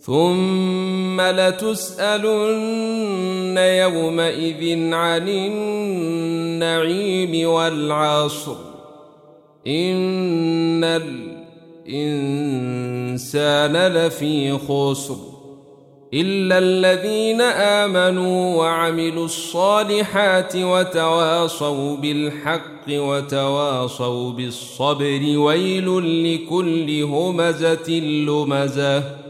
ثم لتسألن يومئذ عن النعيم والعصر إن الإنسان لفي خسر إلا الذين آمنوا وعملوا الصالحات وتواصوا بالحق وتواصوا بالصبر ويل لكل همزة لمزة